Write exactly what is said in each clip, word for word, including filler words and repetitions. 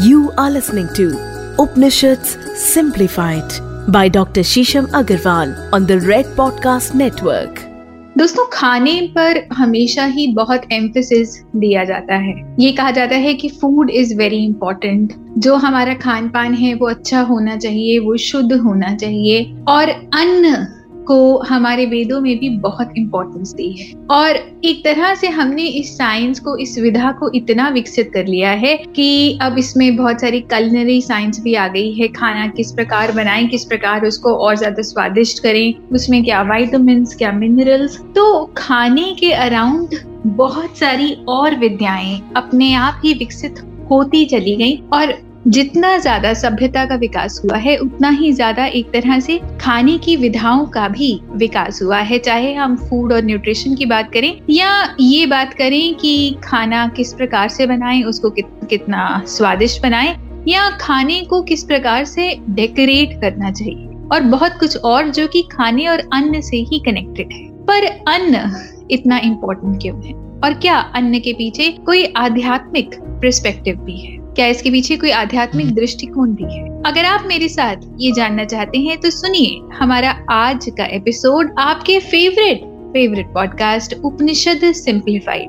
You are listening to Upnishads Simplified by Doctor Shisham Aggarwal on the Red Podcast Network. दोस्तों, खाने पर हमेशा ही बहुत एम्फेसिस दिया जाता है. ये कहा जाता है कि फूड इज वेरी इंपॉर्टेंट. जो हमारा खान पान है वो अच्छा होना चाहिए, वो शुद्ध होना चाहिए. और अन्न को हमारे वेदों में भी बहुत इम्पोर्टेंस दी है. और एक तरह से हमने इस साइंस को, इस विधा को इतना विकसित कर लिया है कि अब इसमें बहुत सारी कलिनरी साइंस भी आ गई है. खाना किस प्रकार बनाएं, किस प्रकार उसको और ज्यादा स्वादिष्ट करें, उसमें क्या विटामिन्स, क्या मिनरल्स. तो खाने के अराउंड बहुत सारी और विद्याएं अपने आप ही विकसित होती चली गई. और जितना ज्यादा सभ्यता का विकास हुआ है, उतना ही ज्यादा एक तरह से खाने की विधाओं का भी विकास हुआ है. चाहे हम फूड और न्यूट्रिशन की बात करें या ये बात करें कि खाना किस प्रकार से बनाएं, उसको कित, कितना स्वादिष्ट बनाएं, या खाने को किस प्रकार से डेकोरेट करना चाहिए और बहुत कुछ और जो कि खाने और अन्न से ही कनेक्टेड है. पर अन्न इतना इम्पोर्टेंट क्यों है? और क्या अन्न के पीछे कोई आध्यात्मिक पर्सपेक्टिव भी है? क्या इसके पीछे कोई आध्यात्मिक दृष्टिकोण भी है? अगर आप मेरे साथ ये जानना चाहते हैं तो सुनिए हमारा आज का एपिसोड आपके favourite favourite podcast Upanishad simplified.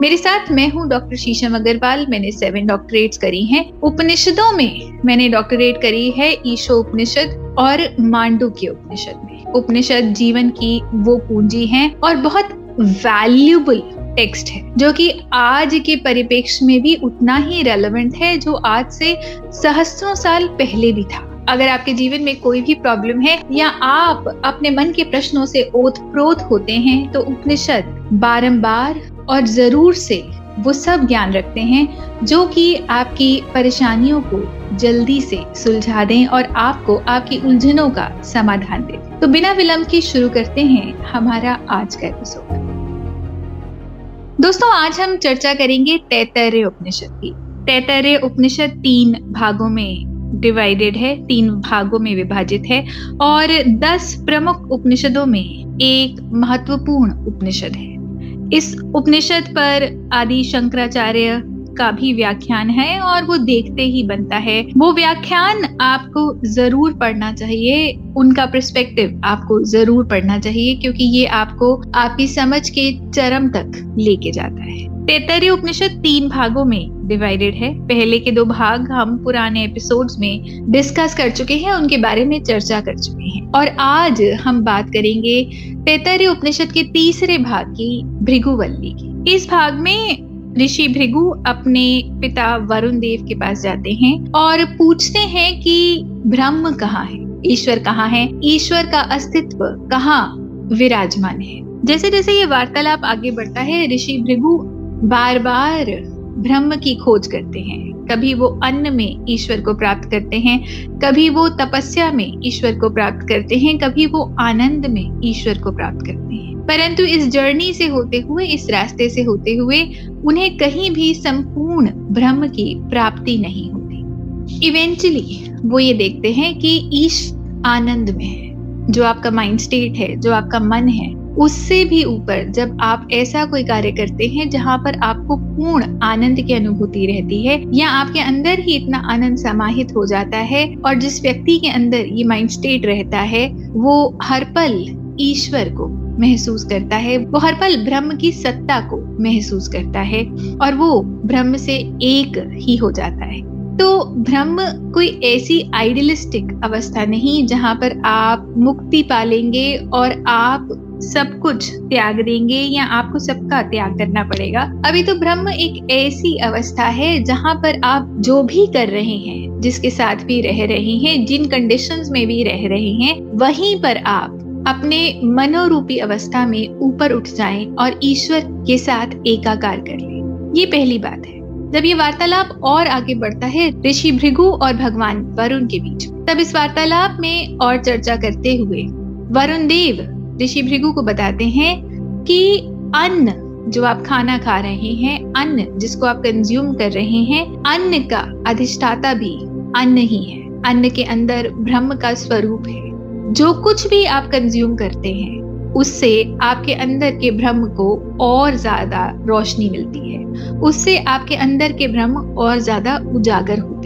मेरे साथ मैं हूँ डॉक्टर शीशम अग्रवाल. मैंने सेवन डॉक्टरेट्स करी हैं. उपनिषदों में मैंने डॉक्टरेट करी है ईशो उपनिषद और मांडुक्य उपनिषद में. उपनिषद जीवन की वो पूंजी है और बहुत वैल्यूबल टेक्स्ट है, जो कि आज के परिपेक्ष में भी उतना ही रेलेवेंट है जो आज से सहस्त्रों साल पहले भी था. अगर आपके जीवन में कोई भी प्रॉब्लम है या आप अपने मन के प्रश्नों से ओतप्रोत होते हैं तो उपनिषद बारंबार और जरूर से वो सब ज्ञान रखते हैं जो कि आपकी परेशानियों को जल्दी से सुलझा दें और आपको आपकी उलझनों का समाधान दें. तो बिना विलंब के शुरू करते हैं हमारा आज का एपिसोड. दोस्तों, आज हम चर्चा करेंगे तैत्तरीय उपनिषद की. तैत्तरीय उपनिषद तीन भागों में डिवाइडेड है, तीन भागों में विभाजित है और दस प्रमुख उपनिषदों में एक महत्वपूर्ण उपनिषद है. इस उपनिषद पर आदि शंकराचार्य का भी व्याख्यान है और वो देखते ही बनता है. वो व्याख्यान आपको जरूर पढ़ना चाहिए, उनका पर्सपेक्टिव आपको जरूर पढ़ना चाहिए, क्योंकि ये आपको आपकी समझ के चरम तक लेके जाता है. तैत्तरीय उपनिषद तीन भागों में डिवाइडेड है. पहले के दो भाग हम पुराने एपिसोड्स में डिस्कस कर चुके हैं, उनके बारे में चर्चा कर चुके हैं. और आज हम बात करेंगे तैत्तरीय उपनिषद के तीसरे भाग की, भृगु वल्ली की. इस भाग में ऋषि भृगु अपने पिता वरुण देव के पास जाते हैं और पूछते हैं कि ब्रह्म कहाँ है, ईश्वर कहाँ है, ईश्वर का अस्तित्व कहाँ विराजमान है. जैसे जैसे ये वार्तालाप आगे बढ़ता है, ऋषि भृगु बार बार ब्रह्म की खोज करते हैं. कभी वो अन्न में ईश्वर को प्राप्त करते हैं, कभी वो तपस्या में ईश्वर को प्राप्त करते हैं, कभी वो आनंद में ईश्वर को प्राप्त करते हैं. परंतु इस जर्नी से होते हुए, इस रास्ते से होते हुए उन्हें कहीं भी संपूर्ण ब्रह्म की प्राप्ति नहीं होती. इवेंचुअली वो ये देखते हैं कि ईश्वर आनंद में है. जो आपका माइंड स्टेट है, जो आपका मन है, उससे भी ऊपर जब आप ऐसा कोई कार्य करते हैं जहाँ पर आपको पूर्ण आनंद की अनुभूति रहती है, या आपके अंदर ही इतना आनंद समाहित हो जाता है, और जिस व्यक्ति के अंदर ये माइंड स्टेट रहता है वो हर पल ईश्वर को महसूस करता है, वो हर पल ब्रह्म की सत्ता को महसूस करता है और वो ब्रह्म से एक ही हो जाता है. तो ब्रह्म कोई ऐसी आइडियलिस्टिक अवस्था नहीं जहाँ पर आप मुक्ति पालेंगे और आप सब कुछ त्याग देंगे या आपको सबका त्याग करना पड़ेगा. अभी तो ब्रह्म एक ऐसी अवस्था है जहाँ पर आप जो भी कर रहे हैं, जिसके साथ भी रह रहे हैं, जिन कंडीशंस में भी रह रहे हैं, वहीं पर आप अपने मनोरूपी अवस्था में ऊपर उठ जाएं और ईश्वर के साथ एकाकार कर लें. ये पहली बात है. जब ये वार्तालाप और आगे बढ़ता है ऋषि भृगु और भगवान वरुण के बीच, तब इस वार्तालाप में और चर्चा करते हुए वरुण देव ऋषि भृगु को बताते हैं कि अन्न जो आप खाना खा रहे हैं, अन्न जिसको आप कंज्यूम कर रहे हैं, अन्न का अधिष्ठाता भी अन्न ही है. अन्न के अंदर ब्रह्म का स्वरूप है. जो कुछ भी आप कंज्यूम करते हैं उससे आपके अंदर के ब्रह्म को और ज्यादा रोशनी मिलती है, उससे आपके अंदर के ब्रह्म और ज्यादा उजागर होते हैं.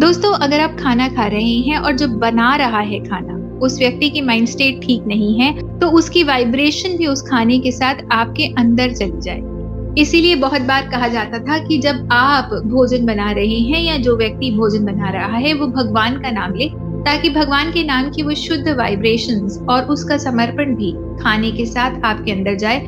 दोस्तों, अगर आप खाना खा रहे हैं और जो बना रहा है खाना उस व्यक्ति की माइंड स्टेट ठीक नहीं है तो उसकी वाइब्रेशन भी उस खाने के साथ आपके अंदर चली जाएगी। इसीलिए बहुत बार कहा जाता था कि जब आप भोजन बना रहे हैं या जो व्यक्ति भोजन बना रहा है वो भगवान का नाम ले, ताकि भगवान के नाम की वो शुद्ध वाइब्रेशंस और उसका समर्पण भी खाने के साथ आपके अंदर जाए,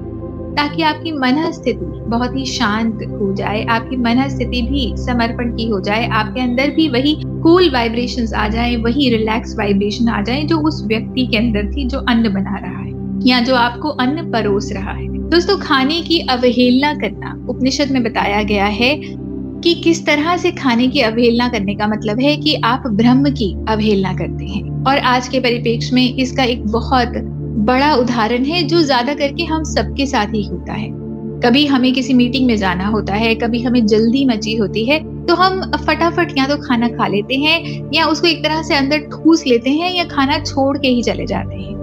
ताकि आपकी मन स्थिति बहुत ही शांत हो जाए, आपकी मन स्थिति भी समर्पण की हो जाए, आपके अंदर भी वही कूल वाइब्रेशंस आ जाए, वही रिलैक्स वाइब्रेशन आ जाए जो उस व्यक्ति के अंदर थी जो अन्न बना रहा है या जो आपको अन्न परोस रहा है। दोस्तों, खाने की अवहेलना करना उपनिषद में बताया गया है कि किस तरह से खाने की अवहेलना करने का मतलब है कि आप ब्रह्म की अवहेलना करते हैं। और आज के परिपेक्ष में इसका एक बहुत बड़ा उदाहरण है जो ज्यादा करके हम सबके साथ ही होता है। कभी हमें किसी मीटिंग में जाना होता है, कभी हमें जल्दी मची होती है तो हम फटाफट या तो खाना खा लेते हैं या उसको एक तरह से अंदर ठूस लेते हैं या खाना छोड़ के ही चले जाते हैं।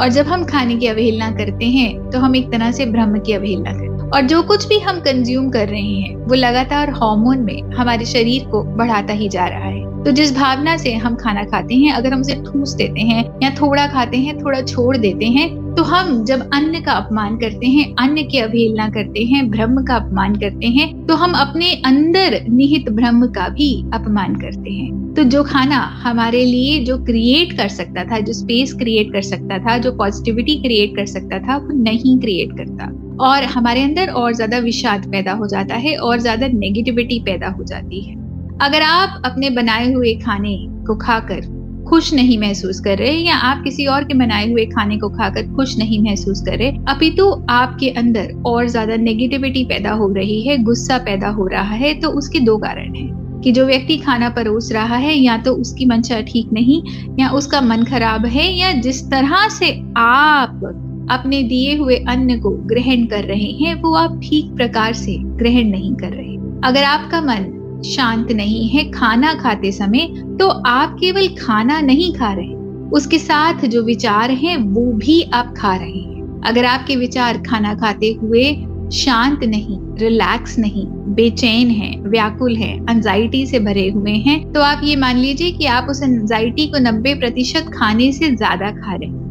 और जब हम खाने की अवहेलना करते हैं तो हम एक तरह से ब्रह्म की अवहेलना करते हैं। और जो कुछ भी हम कंज्यूम कर रहे हैं वो लगातार हार्मोन में हमारे शरीर को बढ़ाता ही जा रहा है। तो जिस भावना से हम खाना खाते हैं, अगर हम उसे ठूस देते हैं या थोड़ा खाते हैं थोड़ा छोड़ देते हैं, तो हम जब अन्न का अपमान करते हैं, अन्न की अवहेलना करते हैं, ब्रह्म का अपमान करते हैं, तो हम अपने अंदर निहित ब्रह्म का भी अपमान करते हैं। तो जो खाना हमारे लिए जो क्रिएट कर सकता था, जो स्पेस क्रिएट कर सकता था, जो पॉजिटिविटी क्रिएट कर सकता था, वो नहीं क्रिएट करता और हमारे अंदर और ज्यादा विषाद पैदा हो जाता है और ज्यादा नेगेटिविटी पैदा हो जाती है। अगर आप अपने बनाए हुए खाने को खाकर खुश नहीं महसूस कर रहे या आप किसी और के बनाए हुए खाने को खाकर खुश नहीं महसूस कर रहे, अपितु आपके अंदर और ज्यादा नेगेटिविटी पैदा हो रही है, गुस्सा पैदा हो रहा है, तो उसके दो कारण हैं कि जो व्यक्ति खाना परोस रहा है या तो उसकी मंशा ठीक नहीं या उसका मन खराब है या जिस तरह से आप अपने दिए हुए अन्न को ग्रहण कर रहे हैं वो आप ठीक प्रकार से ग्रहण नहीं कर रहे। अगर आपका मन शांत नहीं है खाना खाते समय तो आप केवल खाना नहीं खा रहे, उसके साथ जो विचार हैं वो भी आप खा रहे हैं। अगर आपके विचार खाना खाते हुए शांत नहीं, रिलैक्स नहीं, बेचैन है, व्याकुल है, एंजाइटी से भरे हुए हैं, तो आप ये मान लीजिए कि आप उस एंजाइटी को नब्बे प्रतिशत खाने से ज्यादा खा रहे हैं।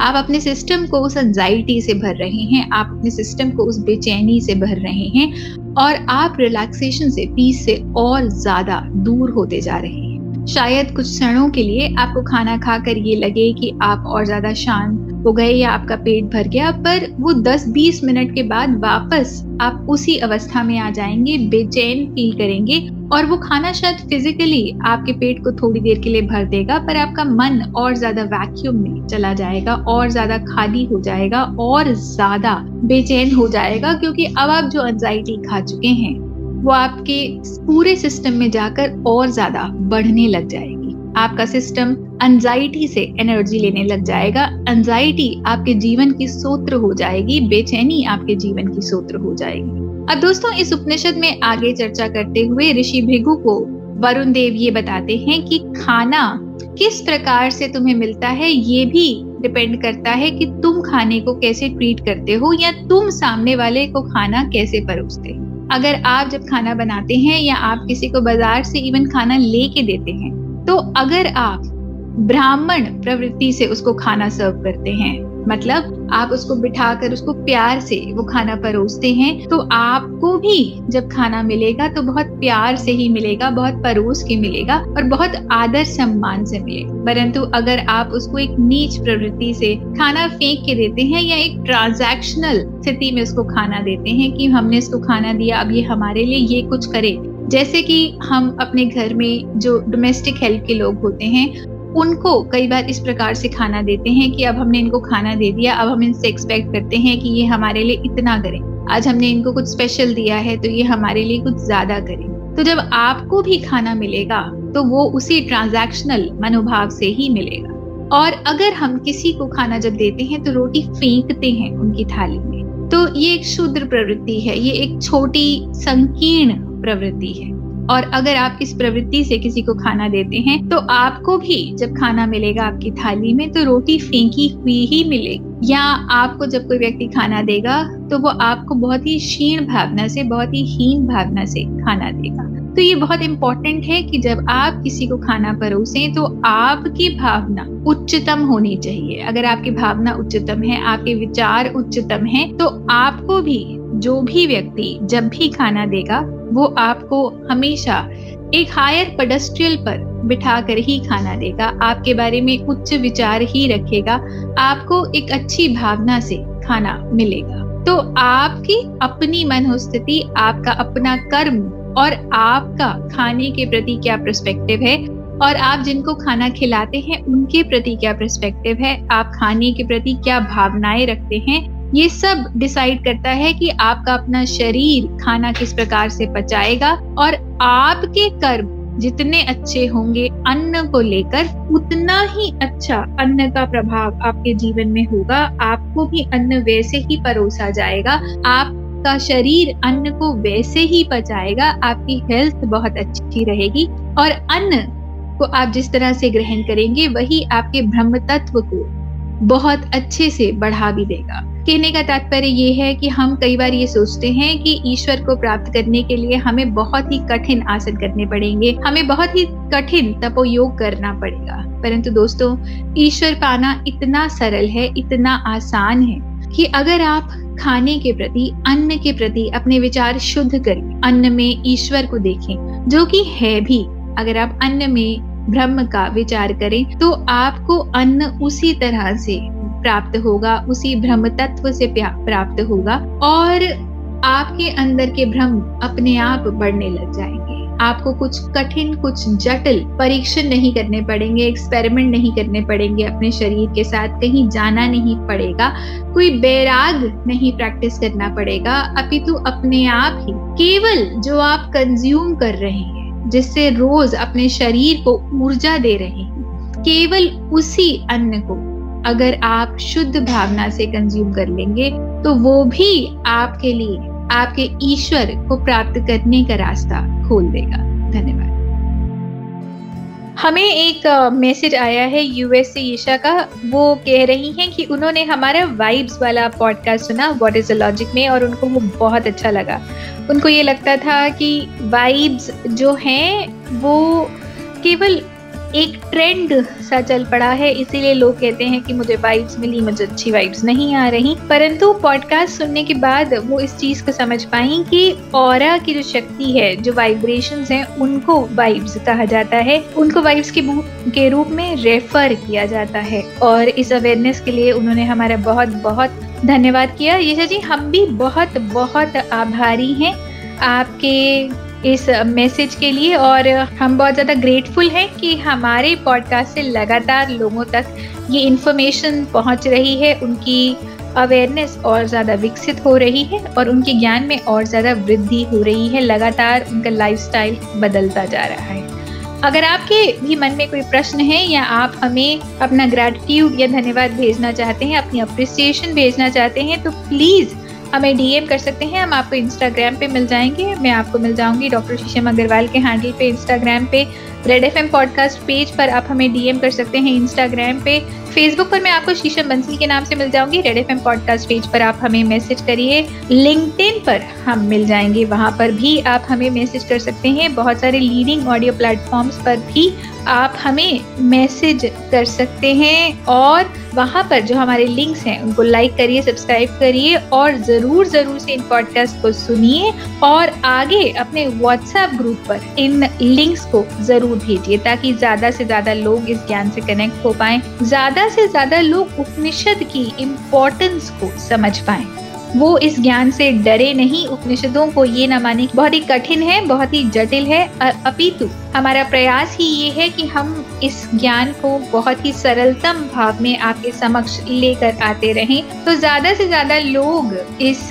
आप अपने सिस्टम को उस एंजाइटी से भर रहे हैं, आप अपने सिस्टम को उस बेचैनी से भर रहे हैं और आप रिलैक्सेशन से, पीस से और ज्यादा दूर होते जा रहे हैं। शायद कुछ क्षणों के लिए आपको खाना खाकर ये लगे कि आप और ज्यादा शांत हो गए या आपका पेट भर गया, पर वो दस बीस मिनट के बाद वापस आप उसी अवस्था में आ जाएंगे, बेचैन फील करेंगे और वो खाना शायद फिजिकली आपके पेट को थोड़ी देर के लिए भर देगा, पर आपका मन और ज्यादा वैक्यूम में चला जाएगा, और ज्यादा खाली हो जाएगा और ज्यादा बेचैन हो जाएगा, क्योंकि अब आप जो एंजाइटी खा चुके हैं वो आपके पूरे सिस्टम में जाकर और ज्यादा बढ़ने लग जाएगी। आपका सिस्टम एंजाइटी से एनर्जी लेने लग जाएगा, एंजाइटी आपके जीवन की स्रोत हो जाएगी, बेचैनी आपके जीवन की स्रोत हो जाएगी। अब दोस्तों, इस उपनिषद में आगे चर्चा करते हुए ऋषि भृगु को वरुण देव ये बताते हैं कि खाना किस प्रकार से तुम्हें मिलता है ये भी डिपेंड करता है कि तुम खाने को कैसे ट्रीट करते हो या तुम सामने वाले को खाना कैसे परोसते हो। अगर आप जब खाना बनाते हैं या आप किसी को बाजार से इवन खाना लेके देते हैं, तो अगर आप ब्राह्मण प्रवृत्ति से उसको खाना सर्व करते हैं, मतलब आप उसको बिठाकर उसको प्यार से वो खाना परोसते हैं, तो आपको भी जब खाना मिलेगा तो बहुत प्यार से ही मिलेगा, बहुत परोस के मिलेगा और बहुत आदर सम्मान से मिलेगा। परंतु अगर आप उसको एक नीच प्रवृत्ति से खाना फेंक के देते हैं या एक ट्रांजैक्शनल स्थिति में उसको खाना देते हैं कि हमने इसको खाना दिया, अब ये हमारे लिए ये कुछ करे, जैसे कि हम अपने घर में जो डोमेस्टिक हेल्प के लोग होते हैं उनको कई बार इस प्रकार से खाना देते हैं कि अब हमने इनको खाना दे दिया, अब हम इनसे एक्सपेक्ट करते हैं कि ये हमारे लिए इतना करें, आज हमने इनको कुछ स्पेशल दिया है तो ये हमारे लिए कुछ ज्यादा करें। तो जब आपको भी खाना मिलेगा तो वो उसी ट्रांजैक्शनल मनोभाव से ही मिलेगा। और अगर हम किसी को खाना जब देते हैं तो रोटी फेंकते हैं उनकी थाली में, तो ये एक शूद्र प्रवृत्ति है, ये एक छोटी संकीर्ण प्रवृत्ति है। और अगर आप इस प्रवृत्ति से किसी को खाना देते हैं तो आपको भी जब खाना मिलेगा आपकी थाली में तो रोटी फेंकी हुई ही मिलेगी, या आपको जब कोई व्यक्ति खाना देगा तो वो आपको बहुत ही क्षीण भावना से, बहुत ही हीन भावना से खाना देगा। तो ये बहुत इम्पोर्टेंट है कि जब आप किसी को खाना परोसें तो आपकी भावना उच्चतम होनी चाहिए। अगर आपकी भावना उच्चतम है, आपके विचार उच्चतम हैं, तो आपको भी जो भी व्यक्ति जब भी खाना देगा वो आपको हमेशा एक हायर पेडस्ट्रियल पर बिठा कर ही खाना देगा, आपके बारे में उच्च विचार ही रखेगा, आपको एक अच्छी भावना से खाना मिलेगा। तो आपकी अपनी मनोस्थिति, आपका अपना कर्म और आपका खाने के प्रति क्या पर्सपेक्टिव है, और आप जिनको खाना खिलाते हैं उनके प्रति क्या पर्सपेक्टिव है, आप खाने के प्रति क्या भावनाएं रखते हैं, ये सब डिसाइड करता है कि आपका अपना शरीर खाना किस प्रकार से पचाएगा। और आपके कर्म जितने अच्छे होंगे अन्न को लेकर, उतना ही अच्छा अन्न का प्रभाव आपके जीवन में होगा। आपको भी अन्न वैसे ही परोसा जाएगा, आपका शरीर अन्न को वैसे ही पचाएगा, आपकी हेल्थ बहुत अच्छी रहेगी। और अन्न को आप जिस तरह से ग्रहण करेंगे वही आपके ब्रह्म तत्व को बहुत अच्छे से बढ़ा भी देगा। कहने का तात्पर्य ये है कि हम कई बार ये सोचते हैं कि ईश्वर को प्राप्त करने के लिए हमें बहुत ही कठिन आसन करने पड़ेंगे, हमें बहुत ही कठिन तपोयोग करना पड़ेगा, परंतु दोस्तों ईश्वर पाना इतना सरल है, इतना आसान है कि अगर आप खाने के प्रति, अन्न के प्रति अपने विचार शुद्ध करें, अन्न में ईश्वर को देखें जो कि है भी, अगर आप अन्न में ब्रह्म का विचार करें तो आपको अन्न उसी तरह से प्राप्त होगा, उसी ब्रह्म तत्व से प्राप्त होगा और आपके अंदर के भ्रम अपने आप बढ़ने लग जाएंगे। आपको कुछ कठिन, कुछ जटिल परीक्षण नहीं करने पड़ेंगे, एक्सपेरिमेंट नहीं करने पड़ेंगे, अपने शरीर के साथ कहीं जाना नहीं पड़ेगा, कोई बैराग नहीं प्रैक्टिस करना पड़ेगा, अपितु अपने आप ही केवल जो आप कंज्यूम कर रहे हैं, जिससे रोज अपने शरीर को ऊर्जा दे रहे हैं, केवल उसी अन्न को अगर आप शुद्ध भावना से कंज्यूम कर लेंगे तो वो भी आपके लिए आपके ईश्वर को प्राप्त करने का रास्ता खोल देगा। धन्यवाद। हमें एक मैसेज आया है यूएस से ईशा का, वो कह रही हैं कि उन्होंने हमारा वाइब्स वाला पॉडकास्ट सुना व्हाट इज द लॉजिक में, और उनको वो बहुत अच्छा लगा। उनको ये लगता था कि वाइब्स जो हैं वो केवल एक ट्रेंड सा चल पड़ा है, इसीलिए लोग कहते हैं कि मुझे वाइब्स मिली, मुझे अच्छी वाइब्स नहीं आ रही, परंतु पॉडकास्ट सुनने के बाद वो इस चीज़ को समझ पाई कि ऑरा की जो शक्ति है, जो वाइब्रेशंस हैं, उनको वाइब्स कहा जाता है, उनको वाइब्स के, के रूप में रेफर किया जाता है। और इस अवेयरनेस के लिए उन्होंने हमारा बहुत बहुत धन्यवाद किया। यशा जी, हम भी बहुत बहुत आभारी हैं आपके इस मैसेज के लिए, और हम बहुत ज़्यादा ग्रेटफुल हैं कि हमारे पॉडकास्ट से लगातार लोगों तक ये इन्फॉर्मेशन पहुंच रही है, उनकी अवेयरनेस और ज़्यादा विकसित हो रही है और उनके ज्ञान में और ज़्यादा वृद्धि हो रही है, लगातार उनका लाइफस्टाइल बदलता जा रहा है। अगर आपके भी मन में कोई प्रश्न है या आप हमें अपना ग्रैटिट्यूड या धन्यवाद भेजना चाहते हैं, अपनी अप्रिसिएशन भेजना चाहते हैं, तो प्लीज़ हमें डीएम कर सकते हैं। हम आपको इंस्टाग्राम पे मिल जाएंगे, मैं आपको मिल जाऊंगी डॉक्टर शीशम अग्रवाल के हैंडल पे, इंस्टाग्राम पे, रेड एफएम पॉडकास्ट पेज पर आप हमें डीएम कर सकते हैं इंस्टाग्राम पे। फेसबुक पर मैं आपको शीशम बंसल के नाम से मिल जाऊंगी, रेड एफएम पॉडकास्ट पेज पर आप हमें मैसेज करिए। लिंक्डइन पर हम मिल जाएंगे, वहाँ पर भी आप हमें मैसेज कर सकते हैं। बहुत सारे लीडिंग ऑडियो प्लेटफॉर्म्स पर भी आप हमें मैसेज कर सकते हैं, और वहाँ पर जो हमारे लिंक्स हैं उनको लाइक करिए, सब्सक्राइब करिए, और ज़रूर ज़रूर से इन पॉडकास्ट को सुनिए और आगे अपने व्हाट्सएप ग्रुप पर इन लिंक्स को ज़रूर भेजिए, ताकि ज़्यादा से ज़्यादा लोग इस ज्ञान से कनेक्ट हो पाएँ, ज़्यादा से ज़्यादा लोग उपनिषद की इम्पोर्टेंस को समझ पाएँ, वो इस ज्ञान से डरे नहीं, उपनिषदों को ये ना माने बहुत ही कठिन है, बहुत ही जटिल है, अपितु हमारा प्रयास ही ये है कि हम इस ज्ञान को बहुत ही सरलतम भाव में आपके समक्ष लेकर आते रहें। तो ज़्यादा से ज़्यादा लोग इस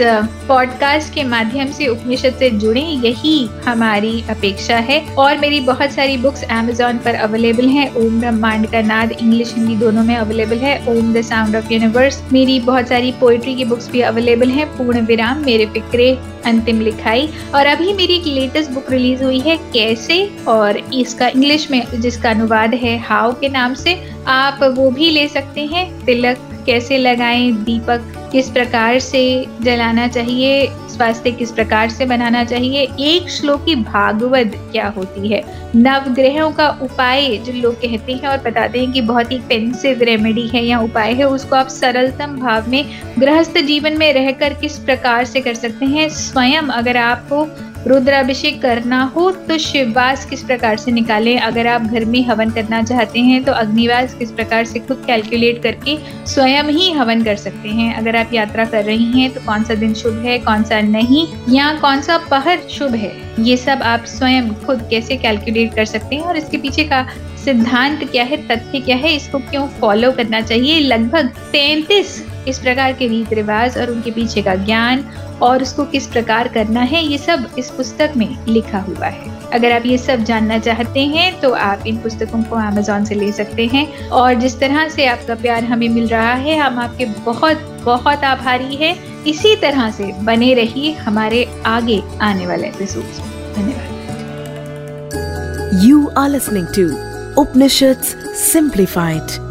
पॉडकास्ट के माध्यम से उपनिषद से जुड़ें, यही हमारी अपेक्षा है। और मेरी बहुत सारी बुक्स अमेजोन पर अवेलेबल हैं, ओम ब्रह्मांड का नाद इंग्लिश हिंदी दोनों में अवेलेबल है, Om the sound of universe, मेरी बहुत सारी पोइट्री की बुक्स भी अवेलेबल है, पूर्ण विराम, मेरे फिक्रे, अंतिम लिखाई, और अभी मेरी एक लेटेस्ट बुक रिलीज हुई है कैसे, और इसका इंग्लिश में जिसका अनुवाद है हाउ के नाम से, आप वो भी ले सकते हैं। तिलक कैसे लगाएं, दीपक किस प्रकार से जलाना चाहिए, स्वास्थ्य किस प्रकार से बनाना चाहिए, एक श्लोक की भागवत क्या होती है, नवग्रहों का उपाय जो लोग कहते हैं और बताते हैं कि बहुत ही पेंसिव रेमेडी है या उपाय है, उसको आप सरलतम भाव में गृहस्थ जीवन में रहकर किस प्रकार से कर सकते हैं। स्वयं अगर आपको रुद्राभिषेक करना हो तो शिववास किस प्रकार से निकालें, अगर आप घर में हवन करना चाहते हैं तो अग्निवास किस प्रकार से खुद कैलकुलेट करके स्वयं ही हवन कर सकते हैं, अगर आप यात्रा कर रही हैं तो कौन सा दिन शुभ है कौन सा नहीं या कौन सा पहर शुभ है, ये सब आप स्वयं खुद कैसे कैलकुलेट कर सकते हैं और इसके पीछे का सिद्धांत क्या है, तथ्य क्या है, इसको क्यों फॉलो करना चाहिए। लगभग तैंतीस इस प्रकार के रीत रिवाज और उनके पीछे का ज्ञान और उसको किस प्रकार करना है, ये सब इस पुस्तक में लिखा हुआ है। अगर आप ये सब जानना चाहते हैं तो आप इन पुस्तकों को अमेज़ॉन से ले सकते हैं और जिस तरह से आपका प्यार हमें मिल रहा है हम आपके बहुत बहुत आभारी हैं। इसी तरह से बने रहिए हमारे आगे आने वाले एपिसोड्स में। धन्यवाद। You are listening to Upanishads simplified